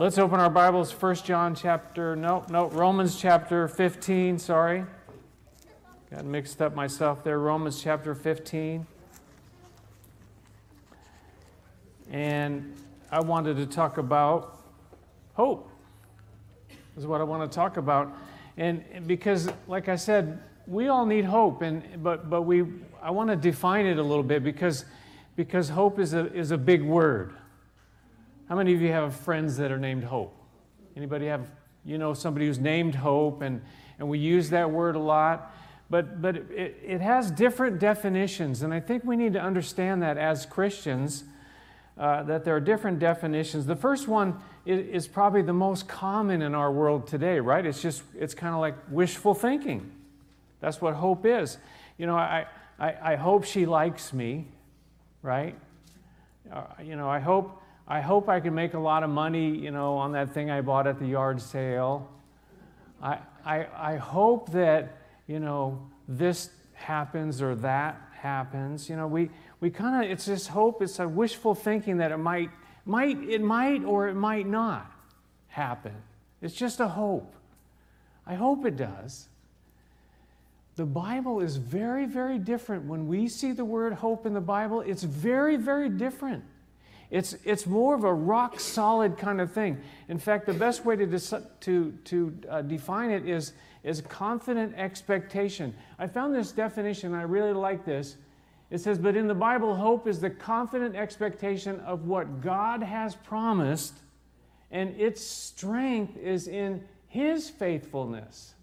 Let's open our Bibles, Romans chapter 15, sorry. Got mixed up myself there, Romans chapter 15. And I wanted to talk about hope, is what I want to talk about. And because, like I said, we all need hope, but I want to define it a little bit because hope is a big word. How many of you have friends that are named Hope? Anybody have, somebody who's named Hope, and we use that word a lot, but it has different definitions, and I think we need to understand that as Christians, that there are different definitions. The first one is probably the most common in our world today, right? It's kind of like wishful thinking. That's what hope is. I hope she likes me, right? I hope I can make a lot of money, on that thing I bought at the yard sale. I hope that, this happens or that happens. We kind of, it's this hope, it's a wishful thinking that it might or it might not happen. It's just a hope. I hope it does. The Bible is very, very different. When we see the word hope in the Bible, it's very, very different. It's more of a rock solid kind of thing. In fact, the best way to define it is confident expectation. I found this definition, and I really like this. It says, but in the Bible, hope is the confident expectation of what God has promised, and its strength is in His faithfulness.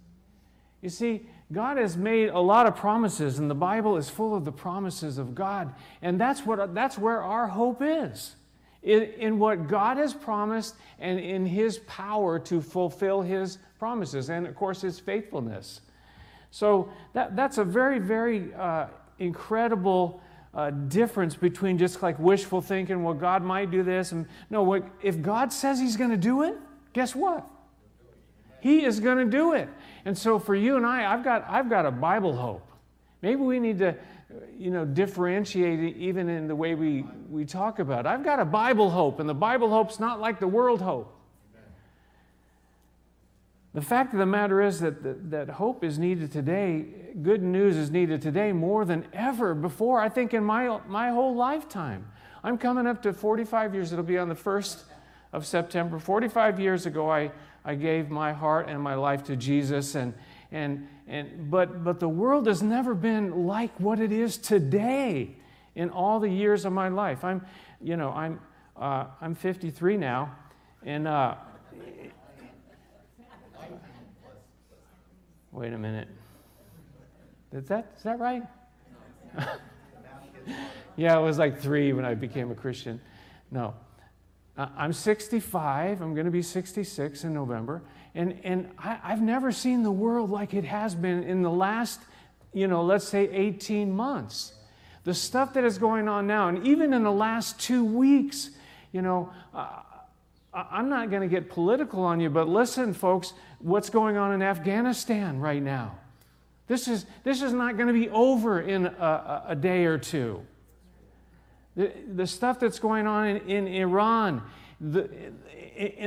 You see, God has made a lot of promises, and the Bible is full of the promises of God. And that's where our hope is, in what God has promised and in His power to fulfill His promises and, of course, His faithfulness. So that's a very, very incredible difference between just like wishful thinking, well, God might do this. And no, if God says He's going to do it, guess what? He is going to do it. And so for you and I, I've got a Bible hope. Maybe we need to, differentiate it even in the way we talk about it. I've got a Bible hope, and the Bible hope's not like the world hope. The fact of the matter is that hope is needed today, good news is needed today more than ever before, I think in my whole lifetime. I'm coming up to 45 years. It'll be on the 1st of September. 45 years ago, I gave my heart and my life to Jesus, but the world has never been like what it is today. In all the years of my life, I'm 53 now, and wait a minute, is that right? Yeah, I was like 3 when I became a Christian. No. I'm 65, I'm going to be 66 in November, and I've never seen the world like it has been in the last, let's say 18 months. The stuff that is going on now, and even in the last 2 weeks, I'm not going to get political on you, but listen, folks, what's going on in Afghanistan right now? This is not going to be over in a day or two. The stuff that's going on in Iran, in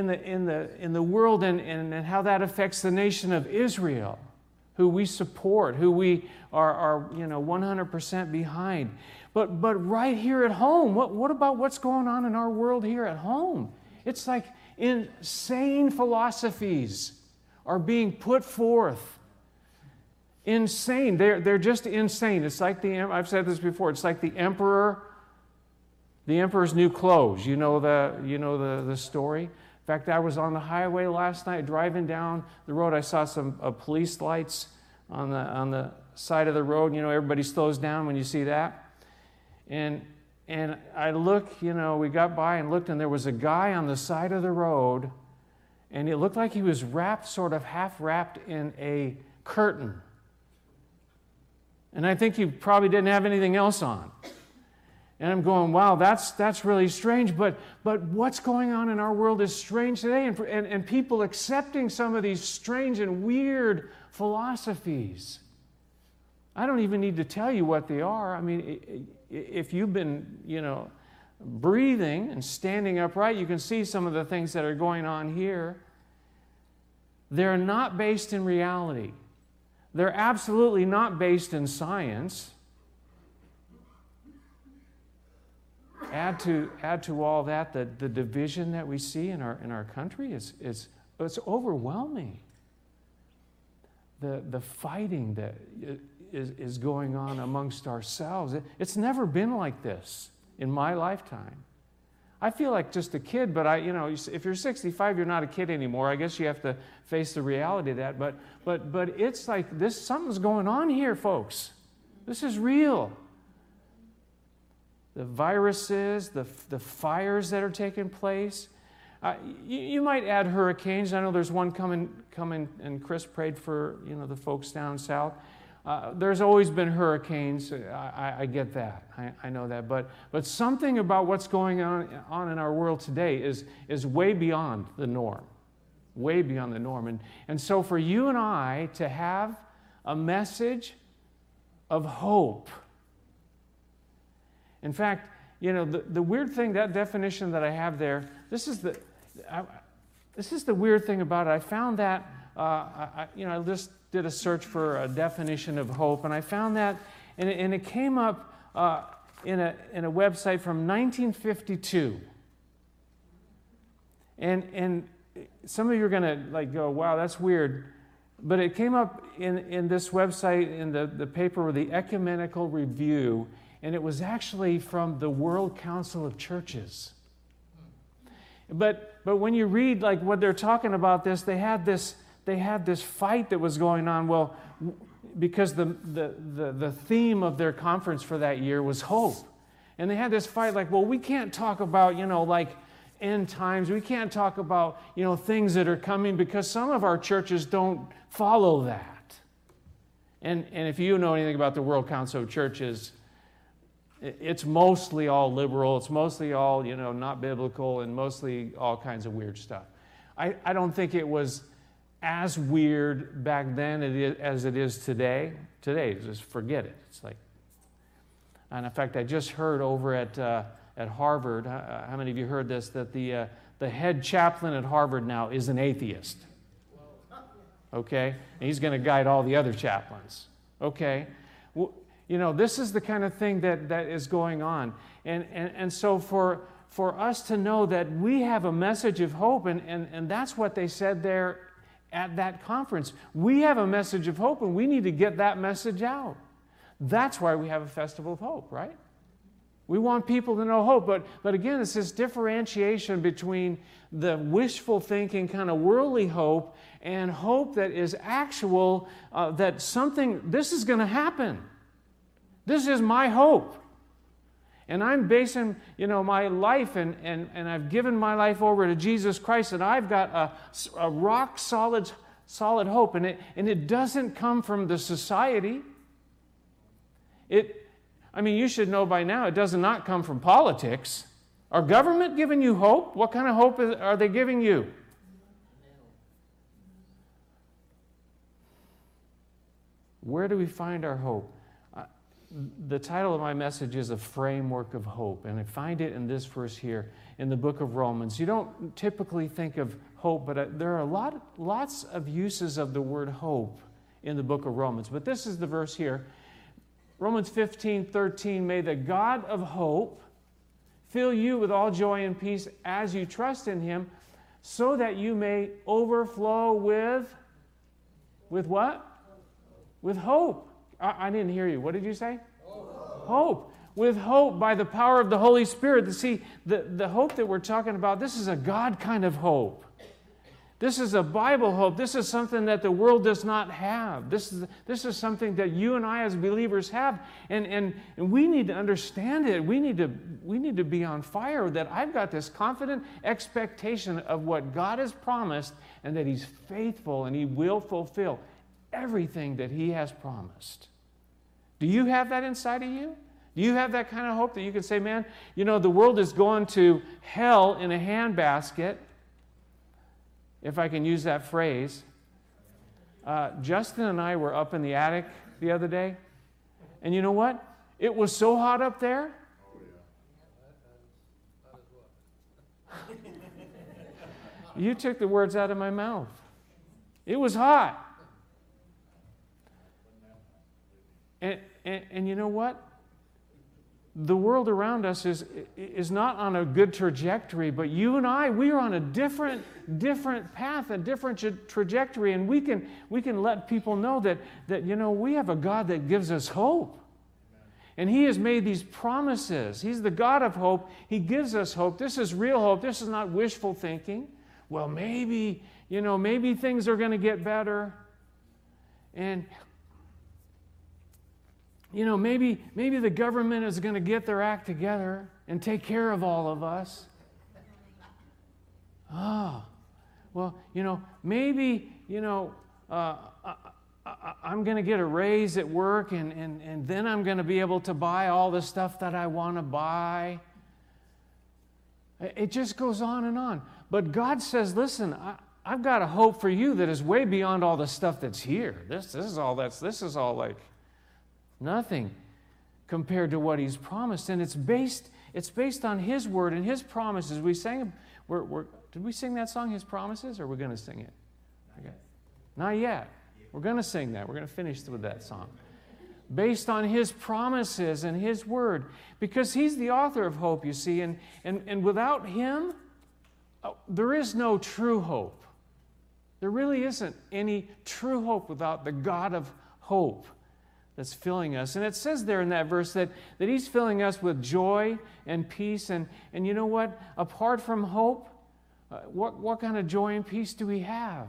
the world, and how that affects the nation of Israel, who we support, who we are 100% behind. But right here at home, what about what's going on in our world here at home? It's like insane philosophies are being put forth. Insane. They're just insane. It's like I've said this before. It's like the emperor's new clothes. You know the story. In fact, I was on the highway last night, driving down the road. I saw some police lights on the side of the road. Everybody slows down when you see that. And I look. We got by and looked, and there was a guy on the side of the road, and it looked like he was wrapped, sort of half wrapped in a curtain. And I think he probably didn't have anything else on. And I'm going, wow, that's really strange. But what's going on in our world is strange today, and people accepting some of these strange and weird philosophies. I don't even need to tell you what they are. I mean, if you've been, breathing and standing upright, you can see some of the things that are going on here. They're not based in reality. They're absolutely not based in science. Add to all that the division that we see in our country is overwhelming. The fighting that is going on amongst ourselves. It's never been like this in my lifetime. I feel like just a kid, but if you're 65, you're not a kid anymore. I guess you have to face the reality of that. But it's like this. Something's going on here, folks. This is real. The viruses, the fires that are taking place. You might add hurricanes. I know there's one coming, and Chris prayed for the folks down south. There's always been hurricanes. I get that. I know that. But something about what's going on in our world today is way beyond the norm, way beyond the norm. And so for you and I to have a message of hope. In fact, the weird thing, that definition that I have there. This is the weird thing about it. I found that I just did a search for a definition of hope, and I found that, and it came up in a website from 1952. And some of you are gonna go, wow, that's weird, but it came up in this website in the paper with the Ecumenical Review, and it was actually from the World Council of Churches. But when you read what they're talking about, this they had this fight that was going on. Well, because the theme of their conference for that year was hope, and they had this fight we can't talk about end times. We can't talk about things that are coming because some of our churches don't follow that. And if you know anything about the World Council of Churches, it's mostly all liberal. It's mostly all, not biblical and mostly all kinds of weird stuff. I don't think it was as weird back then as it is today. Today, just forget it. It's and in fact, I just heard over at Harvard, how many of you heard this, that the head chaplain at Harvard now is an atheist. Okay? And he's going to guide all the other chaplains. Okay. Well, this is the kind of thing that is going on. And so for us to know that we have a message of hope, and that's what they said there at that conference. We have a message of hope, and we need to get that message out. That's why we have a festival of hope, right? We want people to know hope, but again, it's this differentiation between the wishful thinking, kind of worldly hope, and hope that is actual, that this is going to happen. This is my hope. And I'm basing, my life, and I've given my life over to Jesus Christ, and I've got a rock solid hope, and it doesn't come from the society. You should know by now, it does not come from politics. Are government giving you hope? What kind of hope are they giving you? Where do we find our hope? The title of my message is A Framework of Hope, and I find it in this verse here in the book of Romans. You don't typically think of hope, but there are lots of uses of the word hope in the book of Romans. But this is the verse here, Romans 15:13. May the God of hope fill you with all joy and peace as you trust in Him, so that you may overflow with what? With hope. I didn't hear you. What did you say? Hope. Hope. With hope by the power of the Holy Spirit. See, the hope that we're talking about, this is a God kind of hope. This is a Bible hope. This is something that the world does not have. This is something that you and I as believers have. And we need to understand it. We need to be on fire that I've got this confident expectation of what God has promised and that He's faithful and He will fulfill everything that He has promised. Do you have that inside of you? Do you have that kind of hope that you can say, man, the world is going to hell in a handbasket, if I can use that phrase. Justin and I were up in the attic the other day, and you know what? It was so hot up there. You took the words out of my mouth. It was hot. And you know what? The world around us is not on a good trajectory, but you and I, we are on a different path, a different trajectory, and we can let people know that you know, we have a God that gives us hope. And He has made these promises. He's the God of hope. He gives us hope. This is real hope. This is not wishful thinking. Well, maybe, you know, maybe things are going to get better. And, you know, maybe the government is going to get their act together and take care of all of us. Oh, well, you know, maybe, you know, I'm going to get a raise at work, and then I'm going to be able to buy all the stuff that I want to buy. It just goes on and on. But God says, listen, I've got a hope for you that is way beyond all the stuff that's here. This is all like nothing compared to what He's promised. And it's based on His word and His promises. We sang, did we sing that song, His Promises, or we're going to sing it? Okay. Not yet. We're going to sing that. We're going to finish with that song. Based on His promises and His word. Because He's the author of hope, you see. And without Him, there is no true hope. There really isn't any true hope without the God of hope that's filling us. And it says there in that verse that He's filling us with joy and peace. And you know what? Apart from hope, what kind of joy and peace do we have?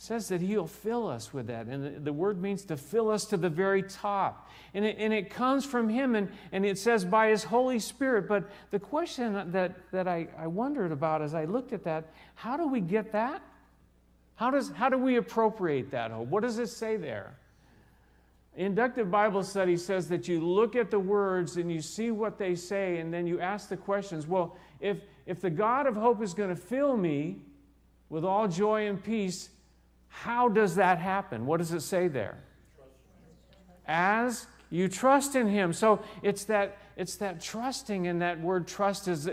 Says that He'll fill us with that. And the word means to fill us to the very top. And it comes from Him, and it says by His Holy Spirit. But the question that I wondered about as I looked at that, how do we get that? How do we appropriate that hope? What does it say there? Inductive Bible study says that you look at the words and you see what they say, and then you ask the questions. Well, if the God of hope is going to fill me with all joy and peace, how does that happen? What does it say there? As you trust in Him. So it's that trusting, and that word trust is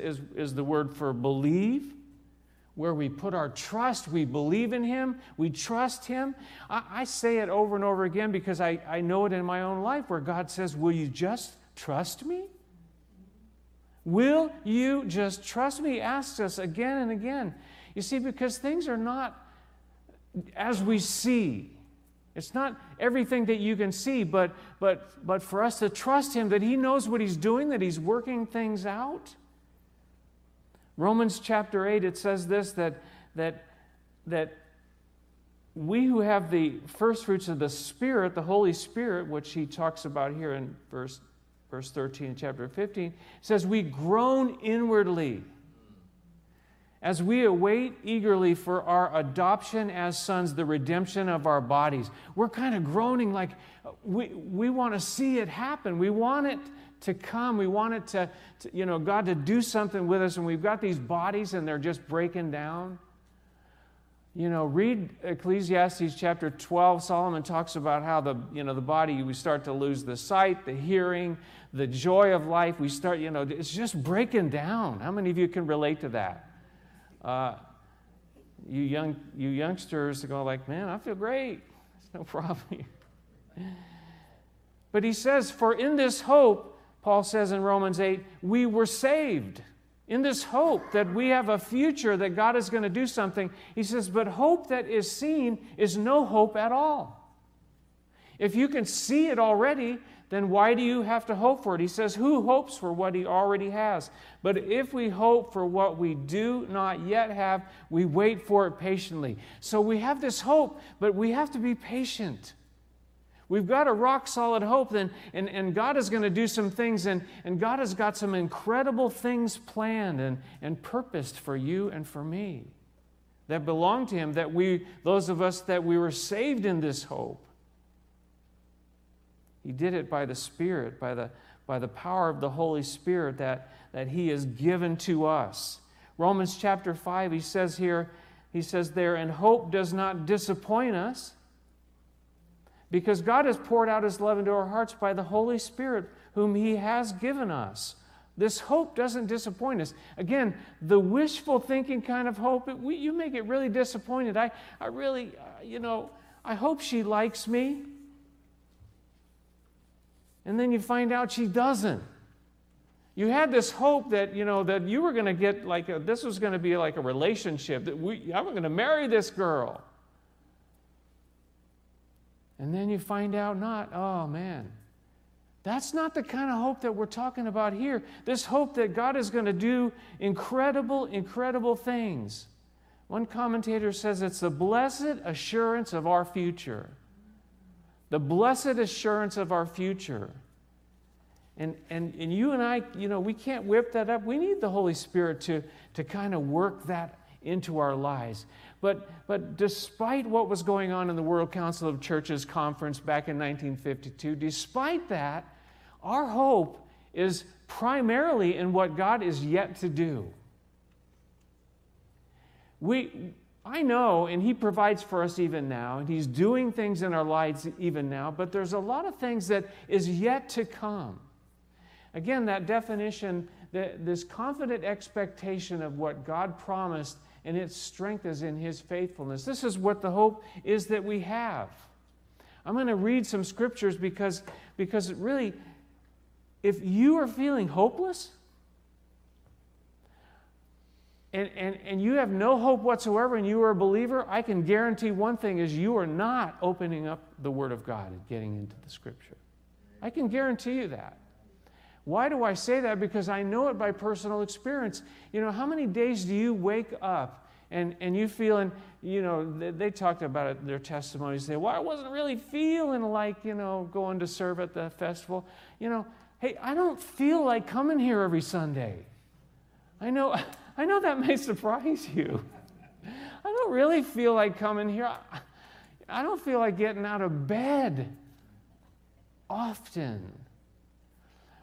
the word for believe, where we put our trust, we believe in Him, we trust Him. I say it over and over again because I know it in my own life where God says, will you just trust me? Will you just trust me? He asks us again and again. You see, because things are not as we see. It's not everything that you can see, but for us to trust Him that He knows what He's doing, that He's working things out. Romans chapter 8, it says this, that we who have the first fruits of the Spirit, the Holy Spirit, which he talks about here in verse 13 in chapter 15, says we groan inwardly as we await eagerly for our adoption as sons, the redemption of our bodies. We're kind of groaning like we want to see it happen. We want it to come. We want it to, you know, God to do something with us. And we've got these bodies and they're just breaking down. You know, read Ecclesiastes chapter 12. Solomon talks about how the body, we start to lose the sight, the hearing, the joy of life. We start, you know, it's just breaking down. How many of you can relate to that? You youngsters go like, man, I feel great. It's no problem here. But he says, for in this hope, Paul says in Romans 8, we were saved. In this hope that we have a future, that God is going to do something. He says, but hope that is seen is no hope at all. If you can see it already, then why do you have to hope for it? He says, who hopes for what he already has? But if we hope for what we do not yet have, we wait for it patiently. So we have this hope, but we have to be patient. We've got a rock-solid hope, and God is going to do some things, and God has got some incredible things planned and purposed for you and for me that belong to Him, that we, those of us that we were saved in this hope. He did it by the Spirit, by the power of the Holy Spirit that He has given to us. Romans chapter 5, he says there, and hope does not disappoint us, because God has poured out His love into our hearts by the Holy Spirit, whom He has given us. This hope doesn't disappoint us. Again, the wishful thinking kind of hope, you may get really disappointed. I really, I hope she likes me. And then you find out she doesn't. You had this hope that, that you were going to get this was going to be like a relationship, that I'm going to marry this girl. And then you find out not, oh man. That's not the kind of hope that we're talking about here. This hope that God is going to do incredible, incredible things. One commentator says it's the blessed assurance of our future. The blessed assurance of our future. And you and I, we can't whip that up. We need the Holy Spirit to kind of work that into our lives. But despite what was going on in the World Council of Churches conference back in 1952, despite that, our hope is primarily in what God is yet to do. I know, and He provides for us even now, and He's doing things in our lives even now, but there's a lot of things that is yet to come. Again, that definition, this confident expectation of what God promised, and its strength is in His faithfulness. This is what the hope is that we have. I'm going to read some scriptures because really, if you are feeling hopeless and you have no hope whatsoever and you are a believer, I can guarantee one thing is you are not opening up the Word of God and getting into the Scripture. I can guarantee you that. Why do I say that? Because I know it by personal experience. How many days do you wake up and you feeling, they talked about it, their testimonies. They, I wasn't really feeling like, going to serve at the festival. Hey, I don't feel like coming here every Sunday. I know that may surprise you. I don't really feel like coming here. I don't feel like getting out of bed often.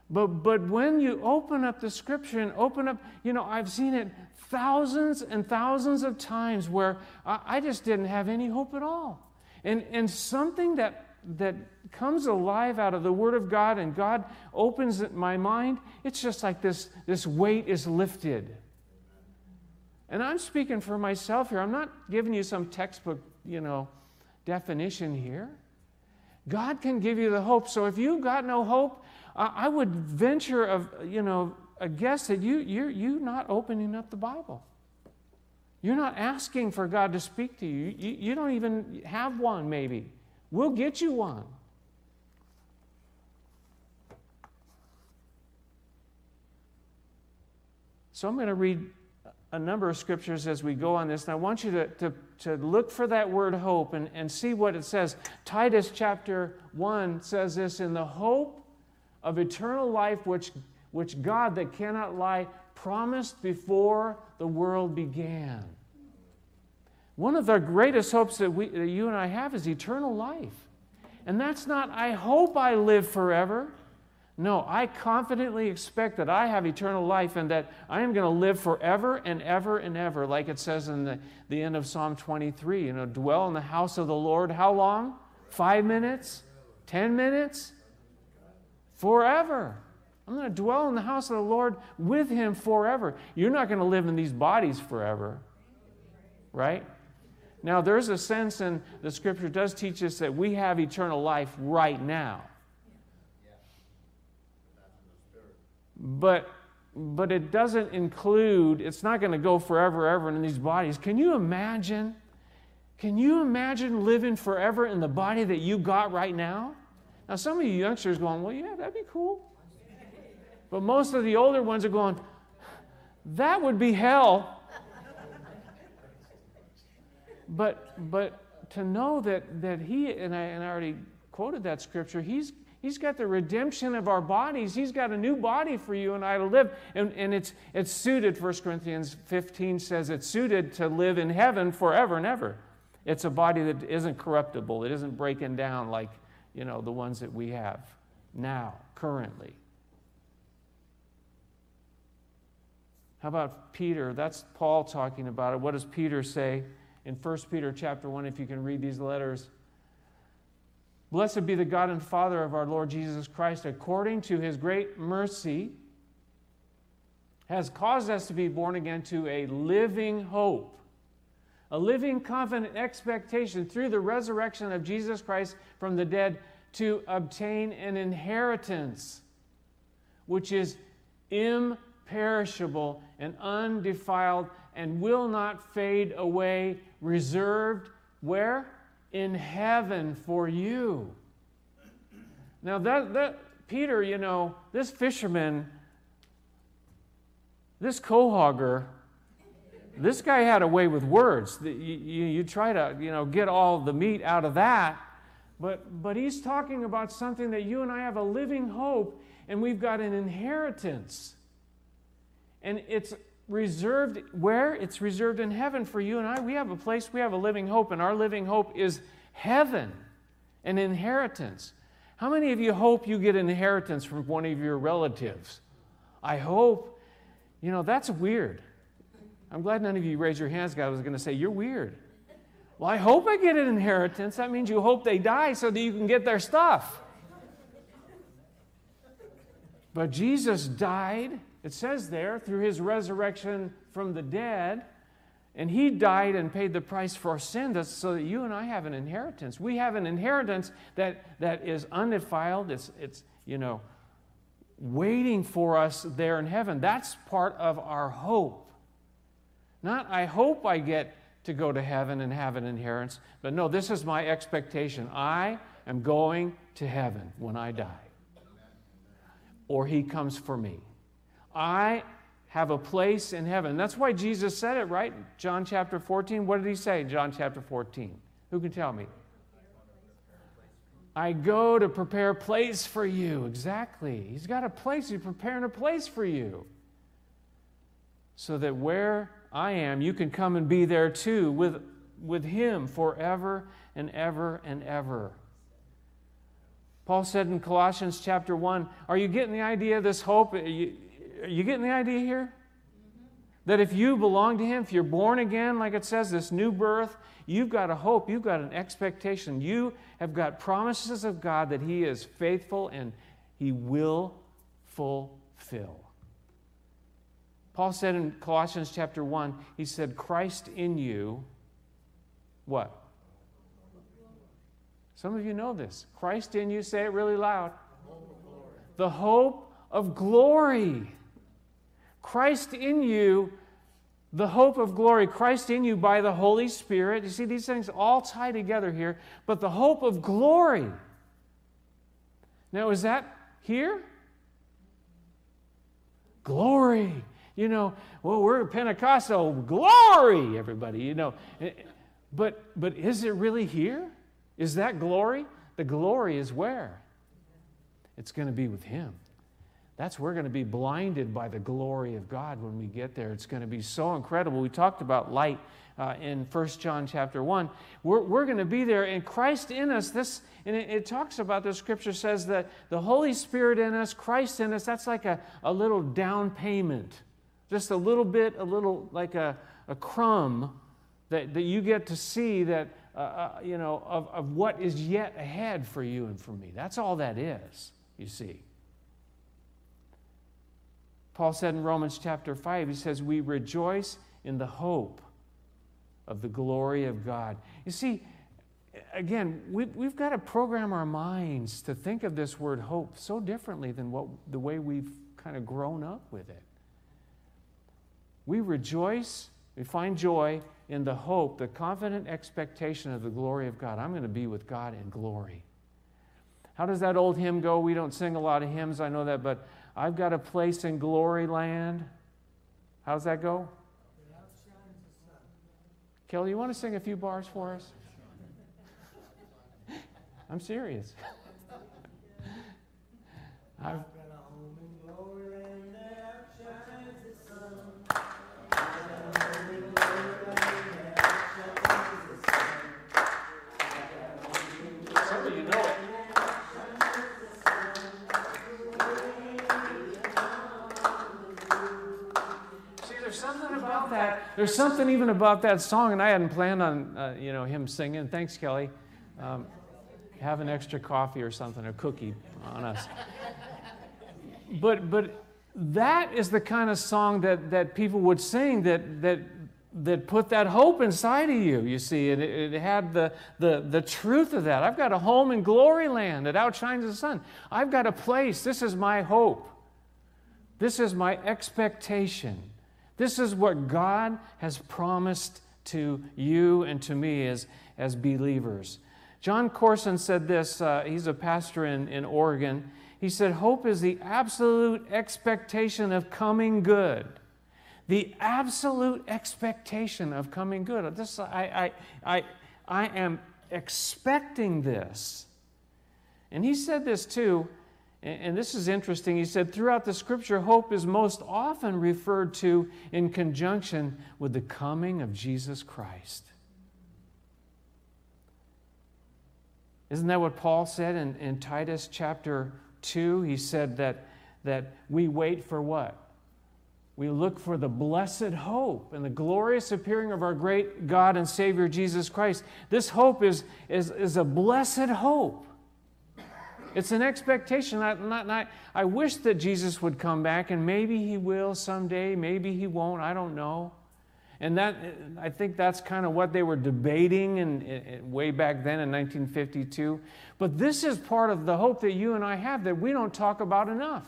But when you open up the Scripture and open up, I've seen it thousands and thousands of times where I just didn't have any hope at all. And something that comes alive out of the Word of God and God opens my mind, it's just like this weight is lifted. And I'm speaking for myself here. I'm not giving you some textbook, definition here. God can give you the hope. So if you've got no hope, I would venture a guess that you're not opening up the Bible. You're not asking for God to speak to you. You don't even have one, maybe. We'll get you one. So I'm going to read a number of scriptures as we go on this, and I want you to look for that word hope and see what it says. Titus chapter 1 says this, in the hope of eternal life, which God that cannot lie promised before the world began. One of the greatest hopes that you and I have is eternal life. And that's not, I hope I live forever. No, I confidently expect that I have eternal life and that I am going to live forever and ever and ever, like it says in the end of Psalm 23, dwell in the house of the Lord. How long? 5 minutes? 10 minutes? Forever. I'm going to dwell in the house of the Lord with Him forever. You're not going to live in these bodies forever, right? Now, there's a sense, and the Scripture does teach us that we have eternal life right now. But it doesn't include, it's not going to go forever, ever in these bodies. Can you imagine living forever in the body that you got right now? Now, some of you youngsters are going, well, yeah, that'd be cool. But most of the older ones are going, that would be hell. But to know that He, and I already quoted that scripture, He's got the redemption of our bodies. He's got a new body for you and I to live. And it's suited, 1 Corinthians 15 says, it's suited to live in heaven forever and ever. It's a body that isn't corruptible. It isn't breaking down like the ones that we have now, currently. How about Peter? That's Paul talking about it. What does Peter say in 1 Peter chapter 1, if you can read these letters? Blessed be the God and Father of our Lord Jesus Christ, according to His great mercy, has caused us to be born again to a living hope, a living confident expectation through the resurrection of Jesus Christ from the dead to obtain an inheritance, which is imperishable and undefiled and will not fade away, reserved where? In heaven for you. Now that Peter, you know, this fisherman, this cohogger, this guy had a way with words. You try to, you know, get all the meat out of that, but he's talking about something that you and I have a living hope, and we've got an inheritance. And it's reserved where? It's reserved in heaven for you and I. We have a place, we have a living hope, and our living hope is heaven, an inheritance. How many of you hope you get an inheritance from one of your relatives? I hope. You know, that's weird. I'm glad none of you raised your hands, because I was going to say, you're weird. Well, I hope I get an inheritance. That means you hope they die so that you can get their stuff. But Jesus died, it says there, through his resurrection from the dead, and he died and paid the price for our sin so that you and I have an inheritance. We have an inheritance that is undefiled. It's you know, waiting for us there in heaven. That's part of our hope. Not, I hope I get to go to heaven and have an inheritance, but no, this is my expectation. I am going to heaven when I die, or he comes for me. I have a place in heaven. That's why Jesus said it, right? John chapter 14. What did he say in John chapter 14? Who can tell me? I go to prepare a place for you. Exactly. He's got a place. He's preparing a place for you, so that where I am, you can come and be there too with him forever and ever and ever. Paul said in Colossians chapter 1, are you getting the idea of this hope? Are you getting the idea here? That if you belong to him, if you're born again, like it says, this new birth, you've got a hope, you've got an expectation. You have got promises of God that he is faithful and he will fulfill. Paul said in Colossians chapter 1, he said, Christ in you, what? Some of you know this. Christ in you, say it really loud. The hope of glory. Christ in you, the hope of glory. Christ in you by the Holy Spirit. You see, these things all tie together here, but the hope of glory. Now, is that here? Glory. You know, well, we're Pentecostal. Glory, everybody, you know. But is it really here? Is that glory? The glory is where? It's going to be with him. That's we're going to be blinded by the glory of God when we get there. It's going to be so incredible. We talked about light in 1 John chapter 1. We're going to be there, and Christ in us, and it talks about this. Scripture says that the Holy Spirit in us, Christ in us, that's like a little down payment. Just a little bit, a little like a crumb that you get to see that, you know, of what is yet ahead for you and for me. That's all that is, you see. Paul said in Romans chapter 5, he says, we rejoice in the hope of the glory of God. You see, again, we've got to program our minds to think of this word hope so differently than the way we've kind of grown up with it. We rejoice, we find joy in the hope, the confident expectation of the glory of God. I'm going to be with God in glory. How does that old hymn go? We don't sing a lot of hymns, I know that, but I've got a place in glory land. How does that go? Kelly, you want to sing a few bars for us? I'm serious. There's something even about that song, and I hadn't planned on, you know, him singing. Thanks, Kelly. Have an extra coffee or something, a cookie on us. But That is the kind of song that people would sing that put that hope inside of you, you see. And it had the truth of that. I've got a home in glory land that outshines the sun. I've got a place. This is my hope. This is my expectation. This is what God has promised to you and to me as believers. John Corson said this. He's a pastor in Oregon. He said, hope is the absolute expectation of coming good. The absolute expectation of coming good. This, I am expecting this. And he said this too, and this is interesting. He said, throughout the Scripture, hope is most often referred to in conjunction with the coming of Jesus Christ. Isn't that what Paul said in Titus chapter 2? He said that we wait for what? We look for the blessed hope and the glorious appearing of our great God and Savior Jesus Christ. This hope is a blessed hope. It's an expectation. I wish that Jesus would come back, and maybe He will someday, maybe He won't, I don't know. And that, I think that's kind of what they were debating way back then in 1952. But this is part of the hope that you and I have that we don't talk about enough.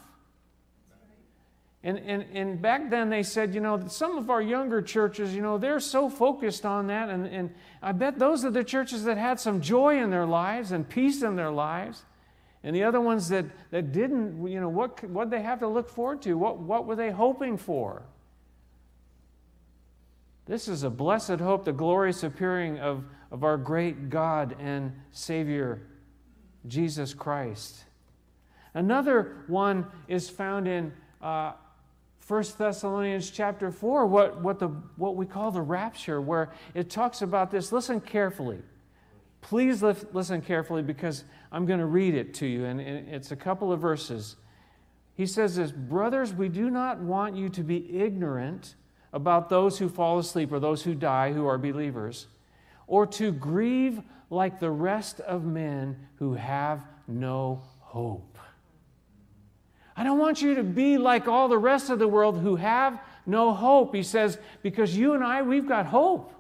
And back then they said, some of our younger churches, they're so focused on that. And I bet those are the churches that had some joy in their lives and peace in their lives. And the other ones that didn't, what did they have to look forward to? What were they hoping for? This is a blessed hope, the glorious appearing of our great God and Savior, Jesus Christ. Another one is found in 1 Thessalonians chapter 4, what we call the rapture, where it talks about this. Listen carefully. Please listen carefully, because I'm going to read it to you, and it's a couple of verses. He says this, brothers, we do not want you to be ignorant about those who fall asleep or those who die who are believers, or to grieve like the rest of men who have no hope. I don't want you to be like all the rest of the world who have no hope. He says, because you and I, we've got hope.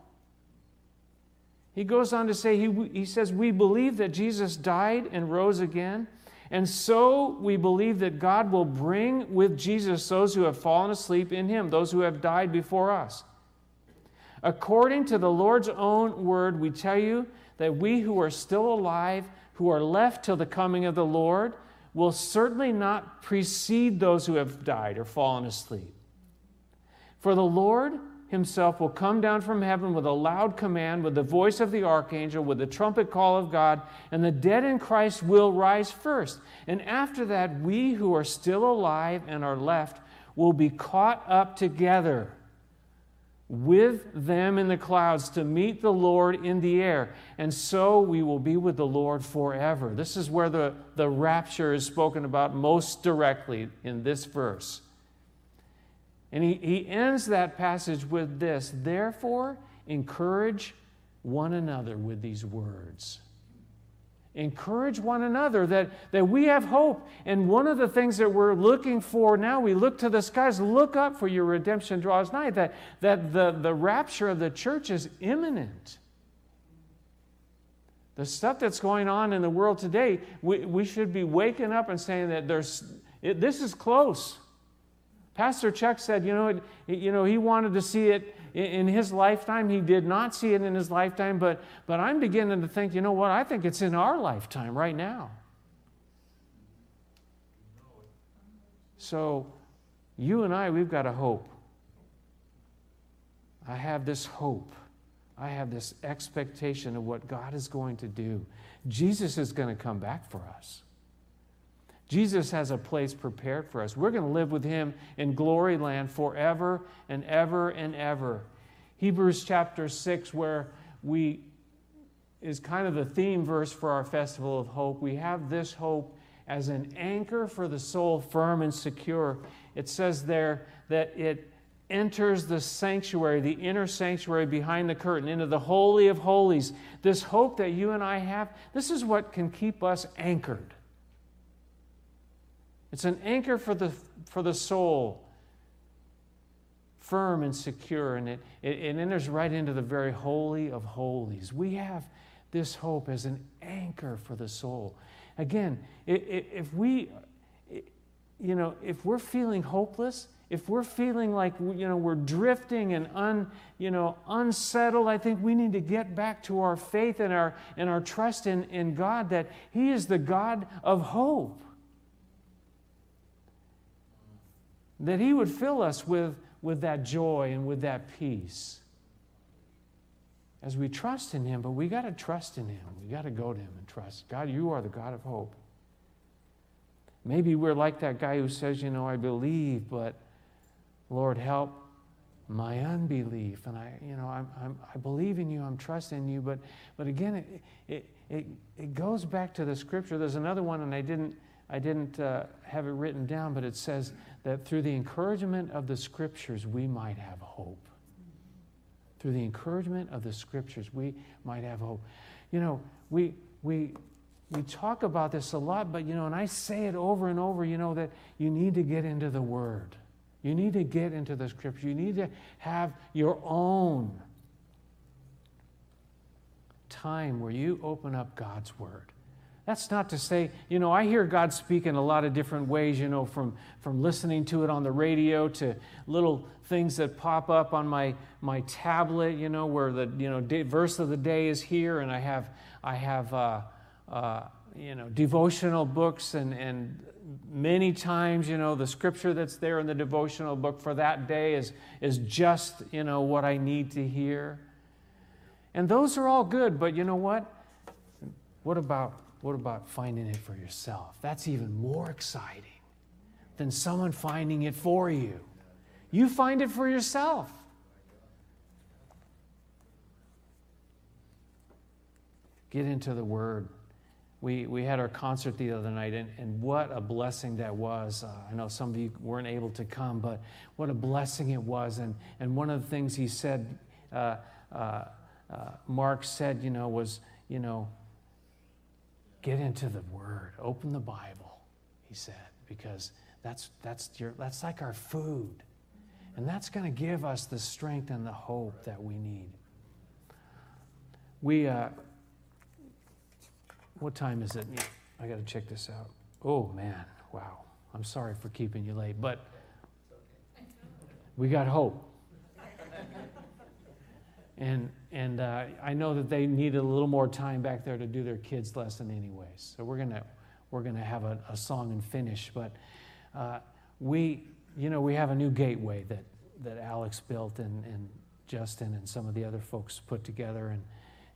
He goes on to say, he says, we believe that Jesus died and rose again, and so we believe that God will bring with Jesus those who have fallen asleep in Him, those who have died before us. According to the Lord's own word, we tell you that we who are still alive, who are left till the coming of the Lord, will certainly not precede those who have died or fallen asleep. For the Lord Himself will come down from heaven with a loud command, with the voice of the archangel, with the trumpet call of God, and the dead in Christ will rise first. And after that, we who are still alive and are left will be caught up together with them in the clouds to meet the Lord in the air. And so we will be with the Lord forever. This is where the rapture is spoken about most directly in this verse. And he ends that passage with this, therefore, encourage one another with these words. Encourage one another that we have hope. And one of the things that we're looking for now, we look to the skies, look up for your redemption draws nigh, that the rapture of the church is imminent. The stuff that's going on in the world today, we should be waking up and saying that this is close. Pastor Chuck said, he wanted to see it in his lifetime. He did not see it in his lifetime, but I'm beginning to think, I think it's in our lifetime right now. So you and I, we've got a hope. I have this hope. I have this expectation of what God is going to do. Jesus is going to come back for us. Jesus has a place prepared for us. We're going to live with Him in glory land forever and ever and ever. Hebrews chapter 6, is kind of the theme verse for our Festival of Hope. We have this hope as an anchor for the soul, firm and secure. It says there that it enters the sanctuary, the inner sanctuary behind the curtain, into the Holy of Holies. This hope that you and I have, this is what can keep us anchored. It's an anchor for the for the soul, firm and secure, and it enters right into the very holy of holies. We have this hope as an anchor for the soul. Again, if we're feeling hopeless, if we're feeling like we're drifting and unsettled, I think we need to get back to our faith and our trust in God, that He is the God of hope. That He would fill us with that joy and with that peace as we trust in Him. But we got to trust in Him. We got to go to Him and trust. God, You are the God of hope. Maybe we're like that guy who says, I believe, but Lord, help my unbelief. And I believe in You. I'm trusting You. But again, it goes back to the Scripture. There's another one, and I didn't have it written down, but it says that through the encouragement of the Scriptures, we might have hope. Through the encouragement of the Scriptures, we might have hope. We talk about this a lot, but and I say it over and over, that you need to get into the Word. You need to get into the Scripture. You need to have your own time where you open up God's Word. That's not to say, I hear God speak in a lot of different ways, from listening to it on the radio to little things that pop up on my tablet, where the verse of the day is here, and I have devotional books, and many times, the Scripture that's there in the devotional book for that day is just, what I need to hear. And those are all good, but you know what? What about finding it for yourself? That's even more exciting than someone finding it for you. You find it for yourself. Get into the Word. We had our concert the other night, and what a blessing that was. I know some of you weren't able to come, but what a blessing it was. And one of the things he said, Mark said, was, get into the Word. Open the Bible, he said, because that's like our food. And that's going to give us the strength and the hope that we need. What time is it? I got to check this out. Oh, man. Wow. I'm sorry for keeping you late, but we got hope. And I know that they needed a little more time back there to do their kids' lesson anyways. So we're gonna have a song and finish. But we have a new gateway that Alex built and Justin and some of the other folks put together,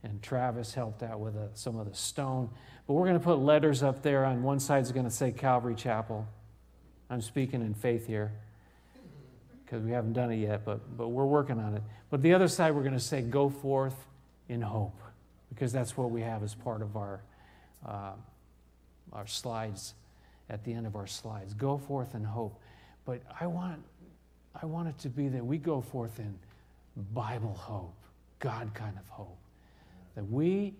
and Travis helped out with some of the stone. But we're gonna put letters up there. On one side is gonna say Calvary Chapel. I'm speaking in faith here, because we haven't done it yet, but we're working on it. But the other side, we're going to say, go forth in hope, because that's what we have as part of our slides, at the end of our slides. Go forth in hope. But I want it to be that we go forth in Bible hope, God kind of hope, that we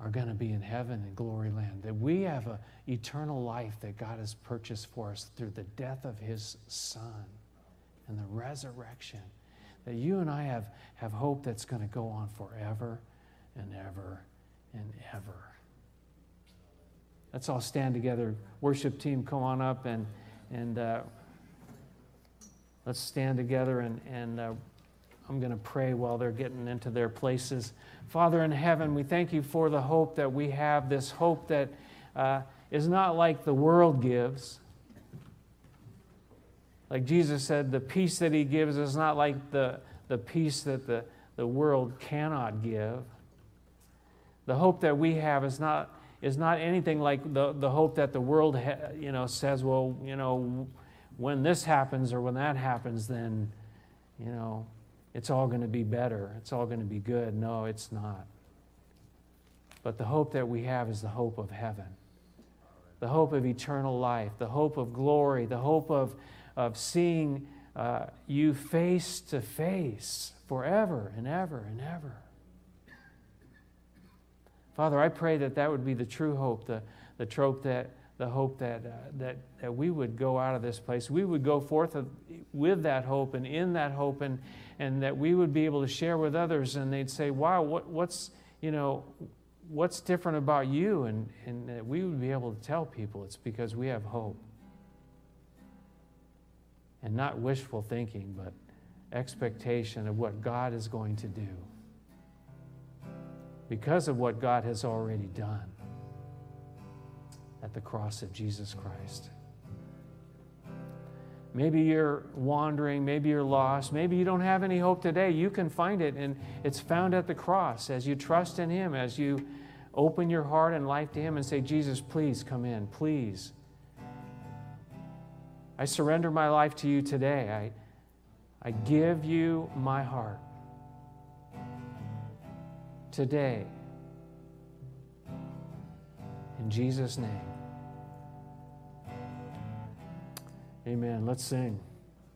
are going to be in heaven in glory land, that we have an eternal life that God has purchased for us through the death of His Son and the resurrection, that you and I have hope that's going to go on forever and ever and ever. Let's all stand together. Worship team, come on up, and let's stand together, and I'm going to pray while they're getting into their places. Father in heaven, we thank You for the hope that we have, this hope that is not like the world gives. Like Jesus said, the peace that He gives is not like the peace that the world cannot give. The hope that we have is not anything like the hope that the world says, when this happens or when that happens, then, it's all going to be better. It's all going to be good. No, it's not. But the hope that we have is the hope of heaven, the hope of eternal life, the hope of glory, the hope of seeing You face to face forever and ever and ever. Father, I pray that would be the true hope, the trope that the hope that that we would go out of this place. We would go forth with that hope and in that hope, and that we would be able to share with others, and they'd say, "Wow, what's different about you?" And that we would be able to tell people it's because we have hope, and not wishful thinking, but expectation of what God is going to do because of what God has already done at the cross of Jesus Christ. Maybe you're wandering, maybe you're lost, maybe you don't have any hope today. You can find it, and it's found at the cross as you trust in Him, as you open your heart and life to Him and say, "Jesus, please come in, please. I surrender my life to you today. I give you my heart today. In Jesus' name." Amen. Let's sing.